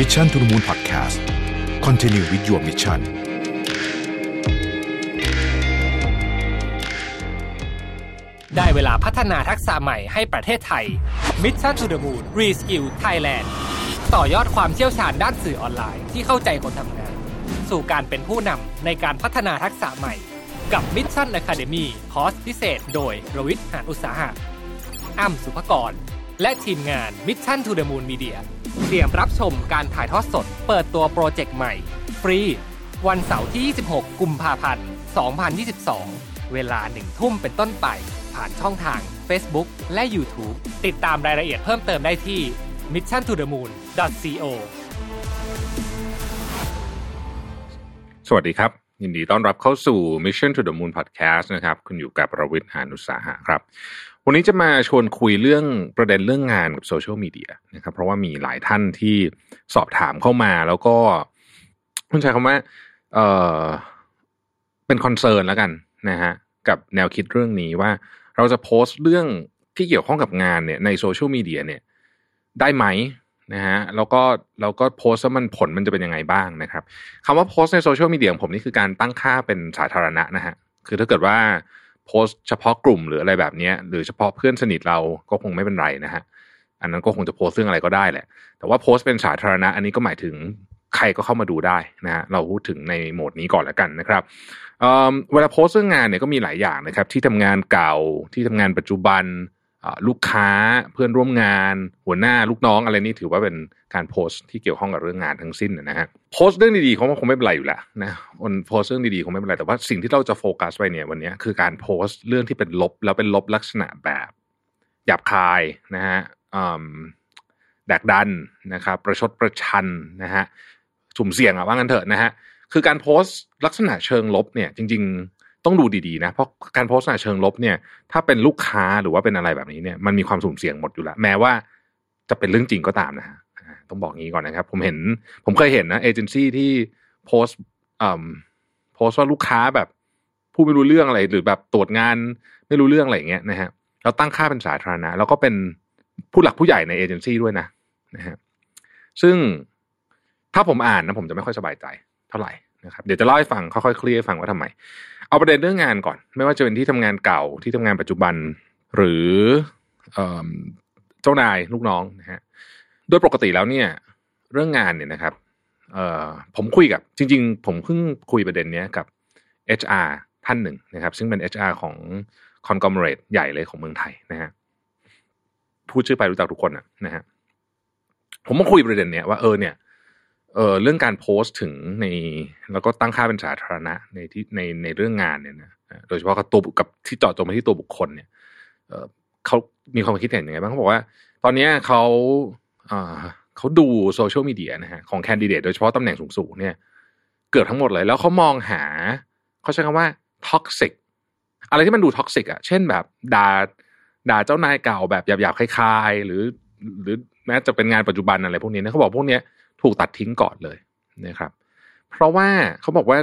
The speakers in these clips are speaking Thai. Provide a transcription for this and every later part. Mission to the Moon Podcast Continue with your mission ได้เวลาพัฒนาทักษะใหม่ให้ประเทศไทย Mission to the Moon Reskill Thailand ต่อยอดความเชี่ยวชาญด้านสื่อออนไลน์ที่เข้าใจคนทำงานสู่การเป็นผู้นำในการพัฒนาทักษะใหม่กับ Mission Academy คอร์สพิเศษโดยรวิช หาญอุตสาหะอ้ำสุภกรและทีมงาน Mission to the Moon Media เตรียมรับชมการถ่ายทอดสดเปิดตัวโปรเจกต์ใหม่ฟรีวันเสาร์ที่26กุมภาพันธ์2022เวลา 1 ทุ่มเป็นต้นไปผ่านช่องทาง Facebook และ YouTube ติดตามรายละเอียดเพิ่มเติมได้ที่ Mission to the Moon.co สวัสดีครับยินดีต้อนรับเข้าสู่ Mission to the Moon Podcast นะครับคุณอยู่กับรวิช หาญอุตสาหะครับวันนี้จะมาชวนคุยเรื่องประเด็นเรื่องงานกับโซเชียลมีเดียนะครับเพราะว่ามีหลายท่านที่สอบถามเข้ามาแล้วก็คุณใช้คำว่าเป็นคอนเซิร์นแล้วกันนะฮะกับแนวคิดเรื่องนี้ว่าเราจะโพสต์เรื่องที่เกี่ยวข้องกับงานเนี่ยในโซเชียลมีเดียเนี่ยได้ไหมนะฮะแล้วก็โพสต์แล้วมันผลมันจะเป็นยังไงบ้างนะครับคำว่าโพสต์ในโซเชียลมีเดียของผมนี่คือการตั้งค่าเป็นสาธารณะนะฮะคือถ้าเกิดว่าโพสต์เฉพาะกลุ่มหรืออะไรแบบนี้หรือเฉพาะเพื่อนสนิทเราก็คงไม่เป็นไรนะฮะอันนั้นก็คงจะโพสต์เรื่องอะไรก็ได้แหละแต่ว่าโพสต์เป็นสาธารณะอันนี้ก็หมายถึงใครก็เข้ามาดูได้นะฮะเราพูดถึงในโหมดนี้ก่อนแล้วกันนะครับเวลาโพสต์เรื่องงานเนี่ยก็มีหลายอย่างนะครับที่ทำงานเก่าที่ทำงานปัจจุบันลูกค้าเพื่อนร่วมงานหัวหน้าลูกน้องอะไรนี่ถือว่าเป็นการโพสต์ที่เกี่ยวข้องกับเรื่องงานทั้งสิ้นนะฮะโพสต์เรื่องดีๆเขาคงไม่เป็นไรอยู่แล้วนะโพสต์เรื่องดีๆคงไม่เป็นไรแต่ว่าสิ่งที่เราจะโฟกัสไปเนี่ยวันนี้คือการโพสต์เรื่องที่เป็นลบแล้วเป็นลบลักษณะแบบหยาบคายนะฮะดักดันนะครับประชดประชันนะฮะสุ่มเสี่ยงว่างั้นเถอะนะฮะคือการโพสต์ลักษณะเชิงลบเนี่ยจริงๆต้องดูดีๆนะเพราะการโพสต์ในเชิงลบเนี่ยถ้าเป็นลูกค้าหรือว่าเป็นอะไรแบบนี้เนี่ยมันมีความสุ่มเสี่ยงหมดอยู่แล้วแม้ว่าจะเป็นเรื่องจริงก็ตามนะฮะต้องบอกงี้ก่อนนะครับผมเคยเห็นนะเอเจนซี่ที่โพสต์ว่าลูกค้าแบบผู้ไม่รู้เรื่องอะไรหรือแบบตรวจงานไม่รู้เรื่องอะไรอย่างเงี้ยนะฮะแล้วตั้งค่าเป็นสาธารณะแล้วก็เป็นผู้หลักผู้ใหญ่ในเอเจนซี่ด้วยนะฮะซึ่งถ้าผมอ่านนะผมจะไม่ค่อยสบายใจเท่าไหร่นะครับเดี๋ยวจะเล่าให้ฟังค่อยๆเคลียร์ให้ฟังว่าทำไมเอาประเด็นเรื่องงานก่อนไม่ว่าจะเป็นที่ทำงานเก่าที่ทำงานปัจจุบันหรือเจ้านายลูกน้องนะฮะโดยปกติแล้วเนี่ยเรื่องงานเนี่ยนะครับผมคุยกับจริงๆผมเพิ่งคุยประเด็นนี้กับ HR ท่านหนึ่งนะครับซึ่งเป็น HR ของคอนกลอเมเรตใหญ่เลยของเมืองไทยนะฮะพูดชื่อไปรู้จักทุกคนนะฮะผมมาคุยประเด็นนี้ว่าเนี่ยเรื่องการโพสต์ถึงในแล้วก็ตั้งค่าเป็นสาธารณะในที่ในเรื่องงานเนี่ยนะโดยเฉพาะกับตัวกับที่เจาะจงไปที่ตัวบุคคลเนี่ยเขามีความคิดเห็นยังไงบ้างเขาบอกว่าตอนนี้เขาดูโซเชียลมีเดียนะฮะของแคนดิเดตโดยเฉพาะตำแหน่งสูงๆเนี่ยเกือบทั้งหมดเลยแล้วเขามองหาเขาใช้คำว่าท็อกซิกอะไรที่มันดูท็อกซิกอ่ะเช่นแบบด่าเจ้านายเก่าแบบหยาบๆคลายๆหรือแม้จะเป็นงานปัจจุบันอะไรพวกนี้นะเขาบอกพวกเนี้ยถูกตัดทิ้งก่อนเลยนะครับเพราะว่าเขาบอกว่า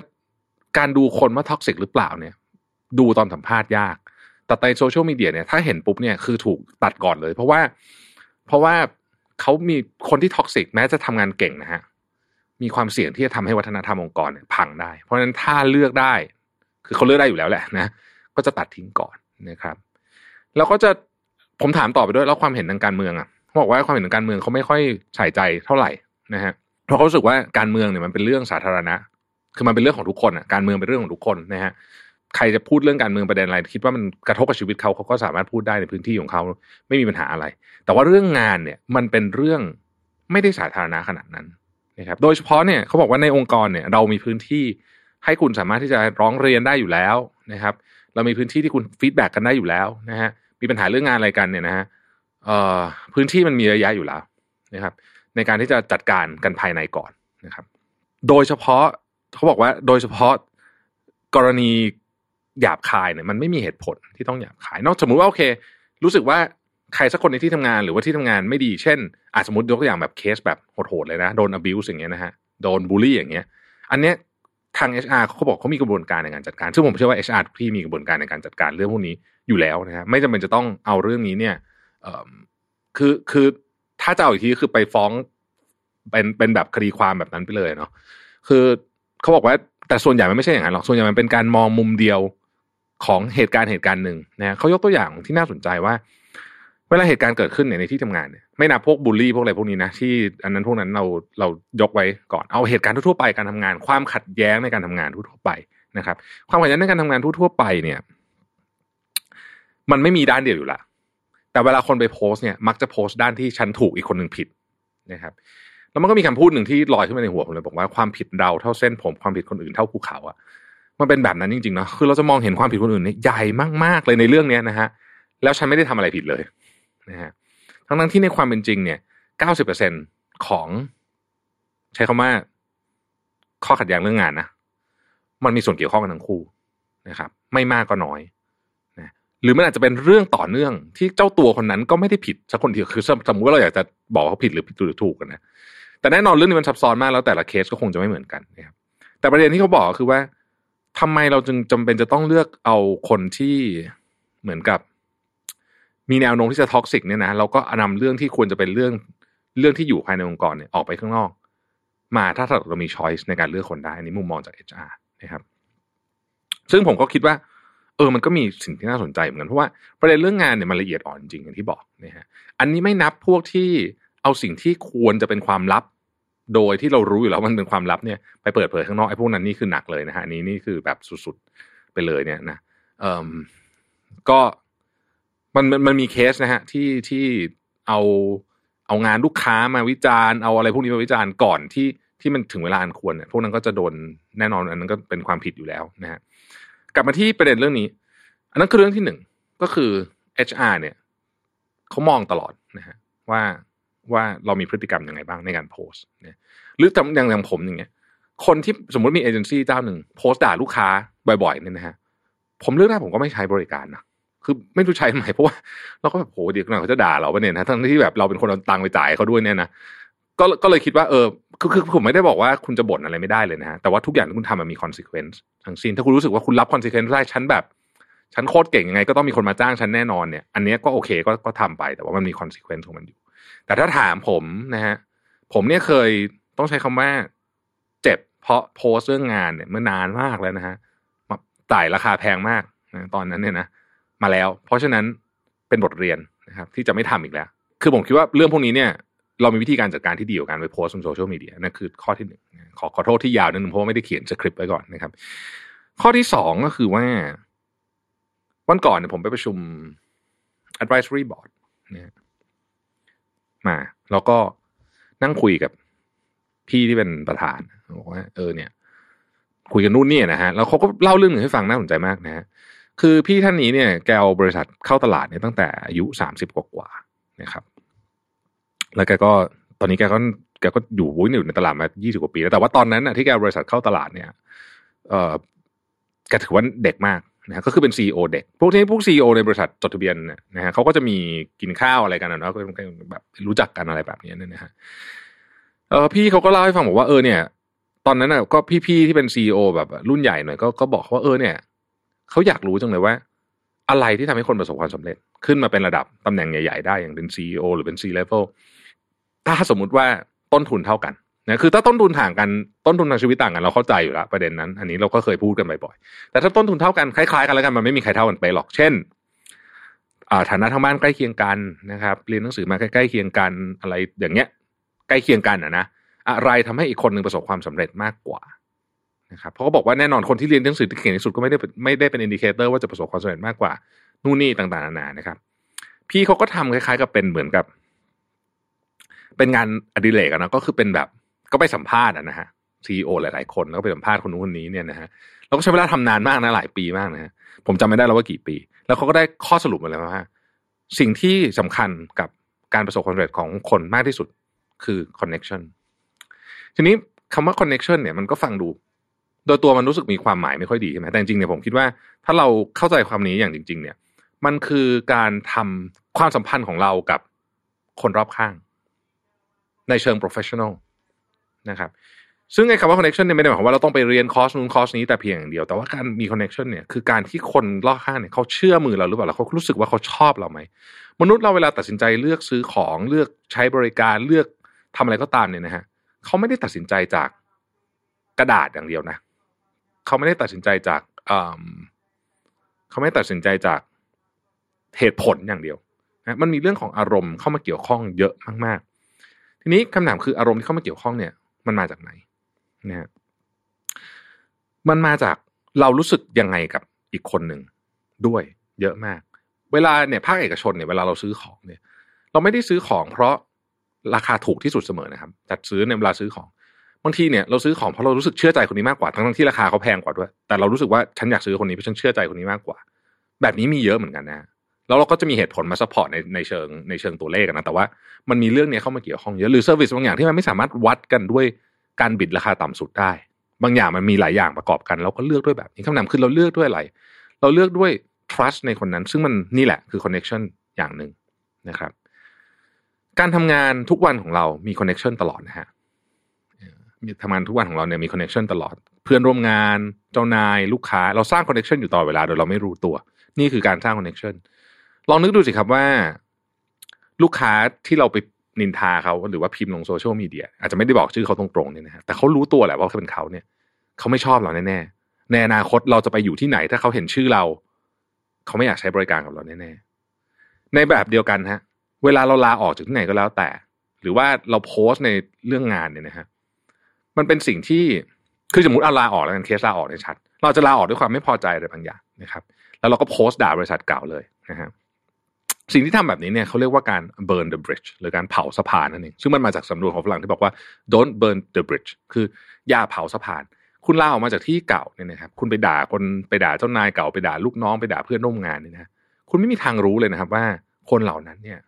การดูคนว่าท็อกซิกหรือเปล่าเนี่ยดูตอนสัมภาษณ์ยากแต่ในโซเชียลมีเดียเนี่ยถ้าเห็นปุ๊บเนี่ยคือถูกตัดก่อนเลยเพราะว่าเขามีคนที่ท็อกซิกแม้จะทำงานเก่งนะฮะมีความเสี่ยงที่จะทำให้วัฒนธรรมองค์กรเนี่ยพังได้เพราะฉะนั้นถ้าเลือกได้คือเขาเลือกได้อยู่แล้วแหละนะก็จะตัดทิ้งก่อนนะครับแล้วก็จะผมถามต่อไปด้วยแล้วความเห็นทางการเมืองอ่ะเขาบอกว่าความเห็นทางการเมืองเขาไม่ค่อยใส่ใจเท่าไหร่นะฮะเพราะเขารู้สึกว่าการเมืองเนี่ยมันเป็นเรื่องสาธารณะคือมันเป็นเรื่องของทุกคนอ่ะการเมืองเป็นเรื่องของทุกคนนะฮะใครจะพูดเรื่องการเมืองประเด็นอะไรคิดว่ามันกระทบกับชีวิตเขาก็สามารถพูดได้ในพื้นที่ของเขาไม่มีปัญหาอะไรแต่ว่าเรื่องงานเนี่ยมันเป็นเรื่องไม่ได้สาธารณะขนาดนั้นนะครับโดยเฉพาะเนี่ยเขาบอกว่าในองค์กรเนี่ยเรามีพื้นที่ให้คุณสามารถที่จะร้องเรียนได้อยู่แล้วนะครับเรามีพื้นที่ที่คุณฟีดแบ็กกันได้อยู่แล้วนะฮะมีปัญหาเรื่องงานอะไรกันเนี่ยนะฮะพื้นที่มันมีระยะอยู่แล้วนะครับในการที่จะจัดการกันภายในก่อนนะครับโดยเฉพาะเขาบอกว่าโดยเฉพาะกรณีหยาบคายเนี่ยมันไม่มีเหตุผลที่ต้องหยาบคายนอกสมมุติว่าโอเครู้สึกว่าใครสักคนในที่ทำงานหรือว่าที่ทำงานไม่ดีเช่นสมมติยกตัวอย่างแบบเคสแบบโหดๆเลยนะโดน abuse อย่างเงี้ยนะฮะโดน bully อย่างเงี้ยอันเนี้ยทาง HR เขาบอกเขามีกระบวนการในการจัดการซึ่งผมเชื่อว่า HR ทุกที่มีกระบวนการในการจัดการเรื่องพวกนี้อยู่แล้วนะฮะไม่จำเป็นจะต้องเอาเรื่องนี้เนี่ยคือถ้าจะเอาอีกทีคือไปฟ้อง เป็นแบบคดีความแบบนั้นไปเลยเนาะคือเขาบอกว่าแต่ส่วนใหญ่มันไม่ใช่อย่างนั้นหรอกส่วนใหญ่มันเป็นการมองมุมเดียวของเหตุการณ์หนึ่งนะเขายกตัวอย่างที่น่าสนใจว่าเวลาเหตุการณ์เกิดขึ้นในที่ทำงานเนี่ยไม่นับพวกบูลลี่พวกอะไรพวกนี้นะที่อันนั้นพวกนั้นเรายกไว้ก่อนเอาเหตุการณ์ทั่วไปการทำงานความขัดแย้งในการทำงานทั่วไปนะครับความขัดแย้งในการทำงานทั่วไปเนี่ยมันไม่มีด้านเดียวอยู่ละแต่เวลาคนไปโพสเนี่ยมักจะโพสด้านที่ฉันถูกอีกคนหนึ่งผิดนะครับแล้วมันก็มีคำพูดหนึ่งที่ลอยขึ้นมาในหัวผมเลยบอกว่าความผิดเราเท่าเส้นผมความผิดคนอื่นเท่าภูเขาอะมันเป็นแบบนั้นจริงๆเนาะคือเราจะมองเห็นความผิดคนอื่นเนี่ยใหญ่มากๆเลยในเรื่องนี้นะฮะแล้วฉันไม่ได้ทำอะไรผิดเลยนะฮะทั้งที่ในความเป็นจริงเนี่ย 90% ของใช้คำว่าข้อขัดแย้งเรื่องงานนะมันมีส่วนเกี่ยวข้องกันทั้งคู่นะครับไม่มากก็น้อยนะหรือมันอาจจะเป็นเรื่องต่อเนื่องที่เจ้าตัวคนนั้นก็ไม่ได้ผิดสักคนเดียวคือสมมุติว่าเราอยากจะบอกเขาผิดหรือผิดถูกกันนะแต่แน่นอนเรื่องนี้มันซับซ้อนมากแล้วแต่ละเคสก็คงจะไม่เหมือนกันนะครับแต่ประเด็นที่เขาบอกคือว่าทำไมเราจึงจำเป็นจะต้องเลือกเอาคนที่เหมือนกับมีแนวโน้มที่จะท็อกซิกเนี่ยนะเราก็นำเรื่องที่ควรจะเป็นเรื่องที่อยู่ภายในองค์กรเนี่ยออกไปข้างนอกมาถ้าเรามี choice ในการเลือกคนได้อันนี้มุมมองจาก HR นะครับซึ่งผมก็คิดว่ามันก็มีสิ่งที่น่าสนใจเหมือนกันเพราะว่าประเด็นเรื่องงานเนี่ยมันละเอียดอ่อนจริงอย่างที่บอกนะฮะอันนี้ไม่นับพวกที่เอาสิ่งที่ควรจะเป็นความลับโดยที่เรารู้อยู่แล้วมันเป็นความลับเนี่ยไปเปิดเผยข้างนอกไอ้พวกนั้นนี่คือหนักเลยนะฮะนี่คือแบบสุดๆไปเลยเนี่ยนะก็มันมีเคสนะฮะที่เอางานลูกค้ามาวิจารณ์เอาอะไรพวกนี้มาวิจารณ์ก่อนที่มันถึงเวลาอันควรเนี่ยพวกนั้นก็จะโดนแน่นอนอันนั้นก็เป็นความผิดอยู่แล้วนะฮะกลับมาที่ประเด็นเรื่องนี้อันนั้นคือเรื่องที่หนึ่งก็คือ HR เนี่ยเขามองตลอดนะฮะว่าเรามีพฤติกรรมยังไงบ้างในการโพสเนี่ยหรืออย่างผมอย่างเงี้ยคนที่สมมุติมีเอเจนซี่เจ้าหนึ่งโพสด่าลูกค้าบ่อยๆเนี่ยนะฮะผมเลือกได้ผมก็ไม่ใช้บริการนะคือไม่รู้ใช้ทำไมเพราะว่าเราก็แบบโหเดี๋ยวหน่อยเขาจะด่าเราป่ะเนี่ยนะทั้งที่แบบเราเป็นคนเอาตังค์ไปจ่ายเขาด้วยเนี่ยนะก็เลยคิดว่าคือผมไม่ได้บอกว่าคุณจะบ่นอะไรไม่ได้เลยนะฮะแต่ว่าทุกอย่างที่คุณทำมันมี consequence ทั้งสิ้นถ้าคุณรู้สึกว่าคุณรับ consequence ได้ฉันแบบฉันโคตรเก่งยังไงก็ต้องมีคนมาจ้างฉันแน่นอนเนี่ยอันนี้ก็โอเคก็ทำไปแต่ว่ามันมี consequence ของมันอยู่แต่ถ้าถามผมนะฮะผมเนี่ยเคยต้องใช้คำว่าเจ็บเพราะโพสเรื่องงานเนี่ยเมื่อนานมากแล้วนะฮะจ่ายราคาแพงมากนะตอนนั้นเนี่ยนะมาแล้วเพราะฉะนั้นเป็นบทเรียนนะครับที่จะไม่ทำอีกแล้วคือผมคิดว่าเรื่องพวกนี้เนี่ยเรามีวิธีการจัดการที่ดีกว่าการไปโพสต์บนโซเชียลมีเดียนั่นคือข้อที่หนึ่งขอโทษที่ยาวนิดนึงเพราะไม่ได้เขียนสคริปต์ไว้ก่อนนะครับข้อที่สองก็คือว่าวันก่อนเนี่ยผมไปประชุม advisory board นะมาแล้วก็นั่งคุยกับพี่ที่เป็นประธานบอกว่าเนี่ยคุยกันนู่นนี่นะฮะแล้วเขาก็เล่าเรื่องหนึ่งให้ฟังน่าสนใจมากนะฮะคือพี่ท่านนี้เนี่ยแกเอาบริษัทเข้าตลาดเนี่ยตั้งแต่อายุ30กว่านะครับแล้วแกก็ตอนนี้แกก็อยู่ในตลาดมา20กว่าปีแล้วแต่ว่าตอนนั้นน่ะที่แกบริษัทเข้าตลาดเนี่ยแกถือว่าเด็กมากนะก็คือเป็น CEO เด็กพวก CEO ในบริษัทจดทะเบียนนะฮะเขาก็จะมีกินข้าวอะไรกันนะก็แบบรู้จักกันอะไรแบบนี้นะฮะพี่เขาก็เล่าให้ฟังบอกว่าเนี่ยตอนนั้นน่ะก็พี่ๆที่เป็น CEO แบบรุ่นใหญ่หน่อยก็บอกว่าเนี่ยเขาอยากรู้จังเลยว่าอะไรที่ทำให้คนประสบความสำเร็จขึ้นมาเป็นระดับตำแหน่งใหญ่ๆได้อย่างเป็น CEO หรือเป็น C-level ถ้าสมมุติว่าต้นทุนเท่ากันนะคือถ้าต้นทุนต่างกันต้นทุนทางชีวิตต่างกันเราเข้าใจอยู่แล้วประเด็นนั้นอันนี้เราก็เคยพูดกันบ่อยๆแต่ถ้าต้นทุนเท่ากันคล้ายๆกันแล้วกันมันไม่มีใครเท่ากันไปหรอกเช่นฐานะทางบ้านใกล้เคียงกันนะครับเรียนหนังสือมาใกล้ๆเคียงกันอะไรอย่างเงี้ยใกล้เคียงกันนะอะไรทำให้อีกคนนึงประสบความสำเร็จมากกว่านะครับเพราะเขาบอกว่าแน่นอนคนที่เรียนหนังสือที่เก่งที่สุดก็ไม่ได้เป็นอินดิเคเตอร์ว่าจะประสบความสำเร็จมากกว่านู่นนี่ต่างๆนานานะครับพี่เขาก็ทำคล้ายๆกับเป็นเหมือนกับเป็นงานอดิเรกนะก็คือเป็นแบบก็ไปสัมภาษณ์นะฮะ CEO หลายๆคนแล้วก็ไปสัมภาษณ์คนนู้นคนนี้เนี่ยนะฮะแล้วก็ใช้เวลาทำนานมากนะหลายปีมากนะฮะผมจำไม่ได้แล้วว่ากี่ปีแล้วเขาก็ได้ข้อสรุปมาแล้วว่าสิ่งที่สำคัญกับการประสบความสำเร็จของคนมากที่สุดคือคอนเนคชั่นทีนี้คำว่าคอนเนคชั่นเนี่ยมันก็ฟังดูโดยตัวมันรู้สึกมีความหมายไม่ค่อยดีใช่ไหมแต่จริงๆเนี่ยผมคิดว่าถ้าเราเข้าใจความนี้อย่างจริงๆเนี่ยมันคือการทำความสัมพันธ์ของเรากับคนรอบข้างในเชิง professional นะครับซึ่งไอ้คำว่า connection เนี่ยไม่ได้หมายความว่าเราต้องไปเรียนคอร์สนู้นคอร์สนี้แต่เพียงอย่างเดียวแต่ว่าการมี connection เนี่ยคือการที่คนรอบข้างเนี่ยเขาเชื่อมือเราหรือเปล่าเขารู้สึกว่าเขาชอบเราไหมมนุษย์เราเวลาตัดสินใจเลือกซื้อของเลือกใช้บริการเลือกทำอะไรก็ตามเนี่ยนะฮะ เขาไม่ได้ตัดสินใจจากกระดาษอย่างเดียวนะเขาไม่ได้ตัดสินใจจากเขาไม่ได้ตัดสินใจจากเหตุผลอย่างเดียวนะมันมีเรื่องของอารมณ์เข้ามาเกี่ยวข้องเยอะมากๆทีนี้คำถามคืออารมณ์ที่เข้ามาเกี่ยวข้องเนี่ยมันมาจากไหนนะฮะมันมาจากเรารู้สึกยังไงกับอีกคนหนึ่งด้วยเยอะมากเวลาเนี่ยภาคเอกชนเนี่ยเวลาเราซื้อของเนี่ยเราไม่ได้ซื้อของเพราะราคาถูกที่สุดเสมอนะครับจัดซื้อในเวลาซื้อของบางทีเนี่ยเราซื้อของเพราะเรารู้สึกเชื่อใจคนนี้มากกว่าทั้งที่ราคาเขาแพงกว่าด้วยแต่เรารู้สึกว่าฉันอยากซื้อคนนี้เพราะฉันเชื่อใจคนนี้มากกว่าแบบนี้มีเยอะเหมือนกันนะแล้วเราก็จะมีเหตุผลมาซัพพอร์ตในเชิงตัวเลขนะแต่ว่ามันมีเรื่องนี้เข้ามาเกี่ยวข้องเยอะหรือเซอร์วิสบางอย่างที่มันไม่สามารถวัดกันด้วยการบิดราคาต่ำสุดได้บางอย่างมันมีหลายอย่างประกอบกันเราก็เลือกด้วยแบบนี้คำนำคือเราเลือกด้วยอะไรเราเลือกด้วย trust ในคนนั้นซึ่งมันนี่แหละคือ connection อย่างนึงนะครับการทำงานทุกวันของเรามี connection ตลอดนะฮะทำงานทุกวันของเราเนี่ยมี connection ตลอดเพื่อนร่วมงานเจ้านายลูกค้าเราสร้าง connection อยู่ตลอดเวลาโดยเราไม่รู้ตัวนี่คือการสร้าง connection ลองนึกดูสิครับว่าลูกค้าที่เราไปนินทาเขาหรือว่าพิมพ์ลงโซเชียลมีเดียอาจจะไม่ได้บอกชื่อเขาตรงๆเนี่ยนะฮะแต่เขารู้ตัวแหละว่าเขาเป็นเขาเนี่ยเขาไม่ชอบเราแน่ๆในอนาคตเราจะไปอยู่ที่ไหนถ้าเขาเห็นชื่อเราเขาไม่อยากใช้บริการกับเราแน่ๆในแบบเดียวกันฮะเวลาเราลาออกจากที่ไหนก็แล้วแต่หรือว่าเราโพสต์ในเรื่องงานเนี่ยนะฮะมันเป็นสิ่งที่คือสมมติเอาลาออกแล้วกันเคสลาออกในชัดเราจะลาออกด้วยความไม่พอใจอะไรบางอย่างนะครับแล้วเราก็โพสต์ด่าบริษัทเก่าเลยนะฮะสิ่งที่ทำแบบนี้เนี่ยเขาเรียกว่าการ burn the bridge หรือการเผาสะพานนั่นเองซึ่งมันมาจากสำนวนของฝรั่งที่บอกว่า don't burn the bridge คืออย่าเผาสะพานคุณลาออกมาจากที่เก่าเนี่ยนะครับคุณไปด่าคนไปด่าเจ้านายเก่าไปด่าลูกน้องไปด่าเพื่อนร่วมงานเนี่ยนะคุณไม่มีทางรู้เลยนะครับว่าคนเหล่านั้นเนี่ย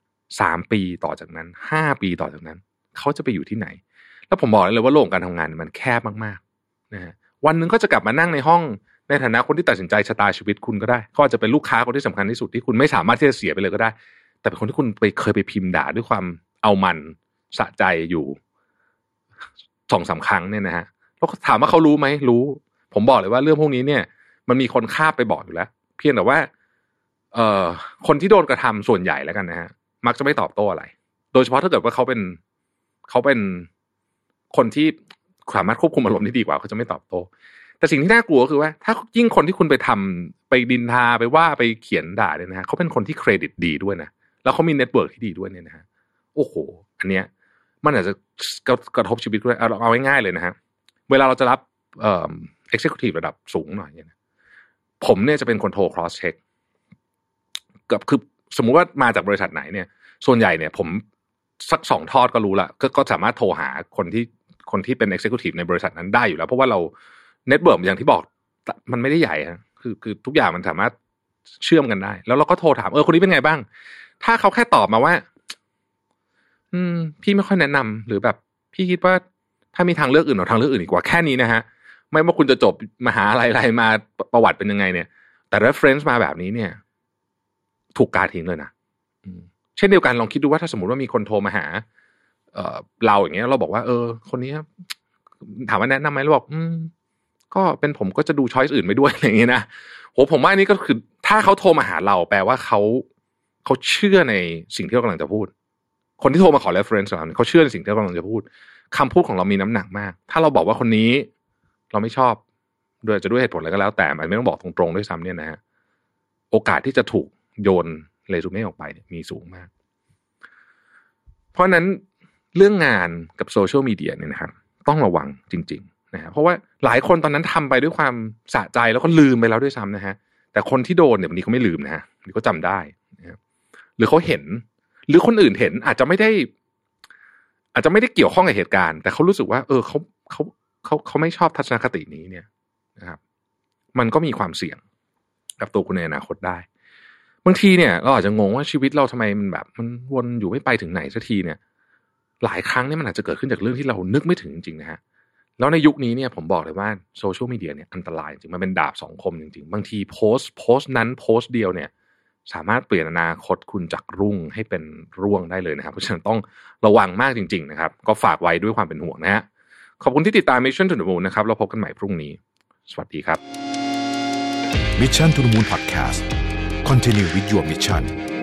3ปีต่อจากนั้น5ปีต่อจากนั้นเขาจะไปอยู่ที่ไหนแล้วผมบอกเลยว่าโลกการทำงานมันแคบมากๆนะฮะวันนึงก็จะกลับมานั่งในห้องในฐานะคนที่ตัดสินใจชะตาชีวิตคุณก็ได้ก็จะเป็นลูกค้าคนที่สำคัญที่สุดที่คุณไม่สามารถที่จะเสียไปเลยก็ได้แต่เป็นคนที่คุณไปเคยไปพิมพ์ด่าด้วยความเอามันสะใจอยู่ 2-3 ครั้งเนี่ยนะฮะแล้วถามว่าเขารู้ไหมรู้ผมบอกเลยว่าเรื่องพวกนี้เนี่ยมันมีคนข้ามไปบอกอยู่แล้วเพียงแต่ว่าคนที่โดนกระทำส่วนใหญ่แล้วกันนะฮะมักจะไม่ตอบโต้อะไรโดยเฉพาะถ้าเกิดว่าเขาเป็นคนที่สามารถควบคุมอารมณ์ได้ดีกว่าเขาจะไม่ตอบโต้แต่สิ่งที่น่ากลัวคือว่าถ้ายิ่งคนที่คุณไปทำไปดินทาไปว่าไปเขียนด่าเนี่ยนะฮะเขาเป็นคนที่เครดิตดีด้วยนะแล้วเขามีเน็ตเวิร์กที่ดีด้วยเนี่ยนะฮะโอ้โหอันเนี้ยมันอาจจะกระทบชีวิตด้วยเอาง่ายๆเลยนะฮะเวลาเราจะรับexecutive ระดับสูงหน่อยเนี่ยนะผมเนี่ยจะเป็นคนโทร cross check กับคือสมมุติว่ามาจากบริษัทไหนเนี่ยส่วนใหญ่เนี่ยผมสัก2ทอดก็รู้ละก็สามารถโทรหาคนที่เป็น executive ในบริษัทนั้นได้อยู่แล้วเพราะว่าเราเน็ตเวิร์กอย่างที่บอกมันไม่ได้ใหญ่ฮะคือทุกอย่างมันสามารถเชื่อมกันได้แล้วเราก็โทรถามคนนี้เป็นไงบ้างถ้าเขาแค่ตอบมาว่าพี่ไม่ค่อยแนะนำหรือแบบพี่คิดว่าถ้ามีทางเลือกอื่นหรือทางเลือกอื่นดีกว่าแค่นี้นะฮะไม่ว่าคุณจะจบมหาลัยอะไรมาประวัติเป็นยังไงเนี่ยแต่ reference มาแบบนี้เนี่ยถูกการทิ้งเลยนะเช่นเดียวกันลองคิดดูว่าถ้าสมมติว่ามีคนโทรมาหาเราอย่างเงี้ยเราบอกว่าคนนี้ถามว่าแนะนำไหมเราบอกก็เป็นผมก็จะดูช้อยส์อื่นไปด้วยอะไรอย่างเงี้ยนะโหผมว่านี่ก็คือถ้าเขาโทรมาหาเราแปลว่าเขาเชื่อในสิ่งที่เรากำลังจะพูดคนที่โทรมาขอ reference เราเขาเชื่อในสิ่งที่เรากำลังจะพูดคำพูดของเรามีน้ำหนักมากถ้าเราบอกว่าคนนี้เราไม่ชอบโดยจะด้วยเหตุผลอะไรก็แล้วแต่มันไม่ต้องบอกตรงๆด้วยซ้ำเนี่ยนะฮะโอกาสที่จะถูกโยนเรซูเม่ออกไปเนี่ยมีสูงมากเพราะนั้นเรื่องงานกับโซเชียลมีเดียเนี่ยนะครับต้องระวังจริงๆนะเพราะว่าหลายคนตอนนั้นทำไปด้วยความสะใจแล้วก็ลืมไปแล้วด้วยซ้ำนะฮะแต่คนที่โดนเนี่ยวันนี้เขาไม่ลืมนะฮะนี่เขาจำได้นะหรือเขาเห็นหรือคนอื่นเห็นอาจจะไม่ได้เกี่ยวข้องกับเหตุการณ์แต่เขารู้สึกว่าเขาไม่ชอบทัศนคตินี้เนี่ยนะครับมันก็มีความเสี่ยงกับตัวคุณในอนาคตได้บางทีเนี่ยเราอาจจะงงว่าชีวิตเราทำไมมันแบบมันวนอยู่ไม่ไปถึงไหนสักทีเนี่ยหลายครั้งเนี่ยมันอาจจะเกิดขึ้นจากเรื่องที่เรานึกไม่ถึงจริงๆนะฮะแล้วในยุคนี้เนี่ยผมบอกเลยว่าโซเชียลมีเดียเนี่ยอันตรายจริงมันเป็นดาบสองคมจริงๆบางทีโพสต์นั้นโพสต์เดียวเนี่ยสามารถเปลี่ยนอนาคตคุณจากรุ่งให้เป็นร่วงได้เลยนะครับเพราะฉะนั้นต้องระวังมากจริงๆนะครับก็ฝากไว้ด้วยความเป็นห่วงนะฮะขอบคุณที่ติดตาม Mission to the Moon นะครับเราพบกันใหม่พรุ่งนี้สวัสดีครับ Mission to the Moon Podcast Continue with your mission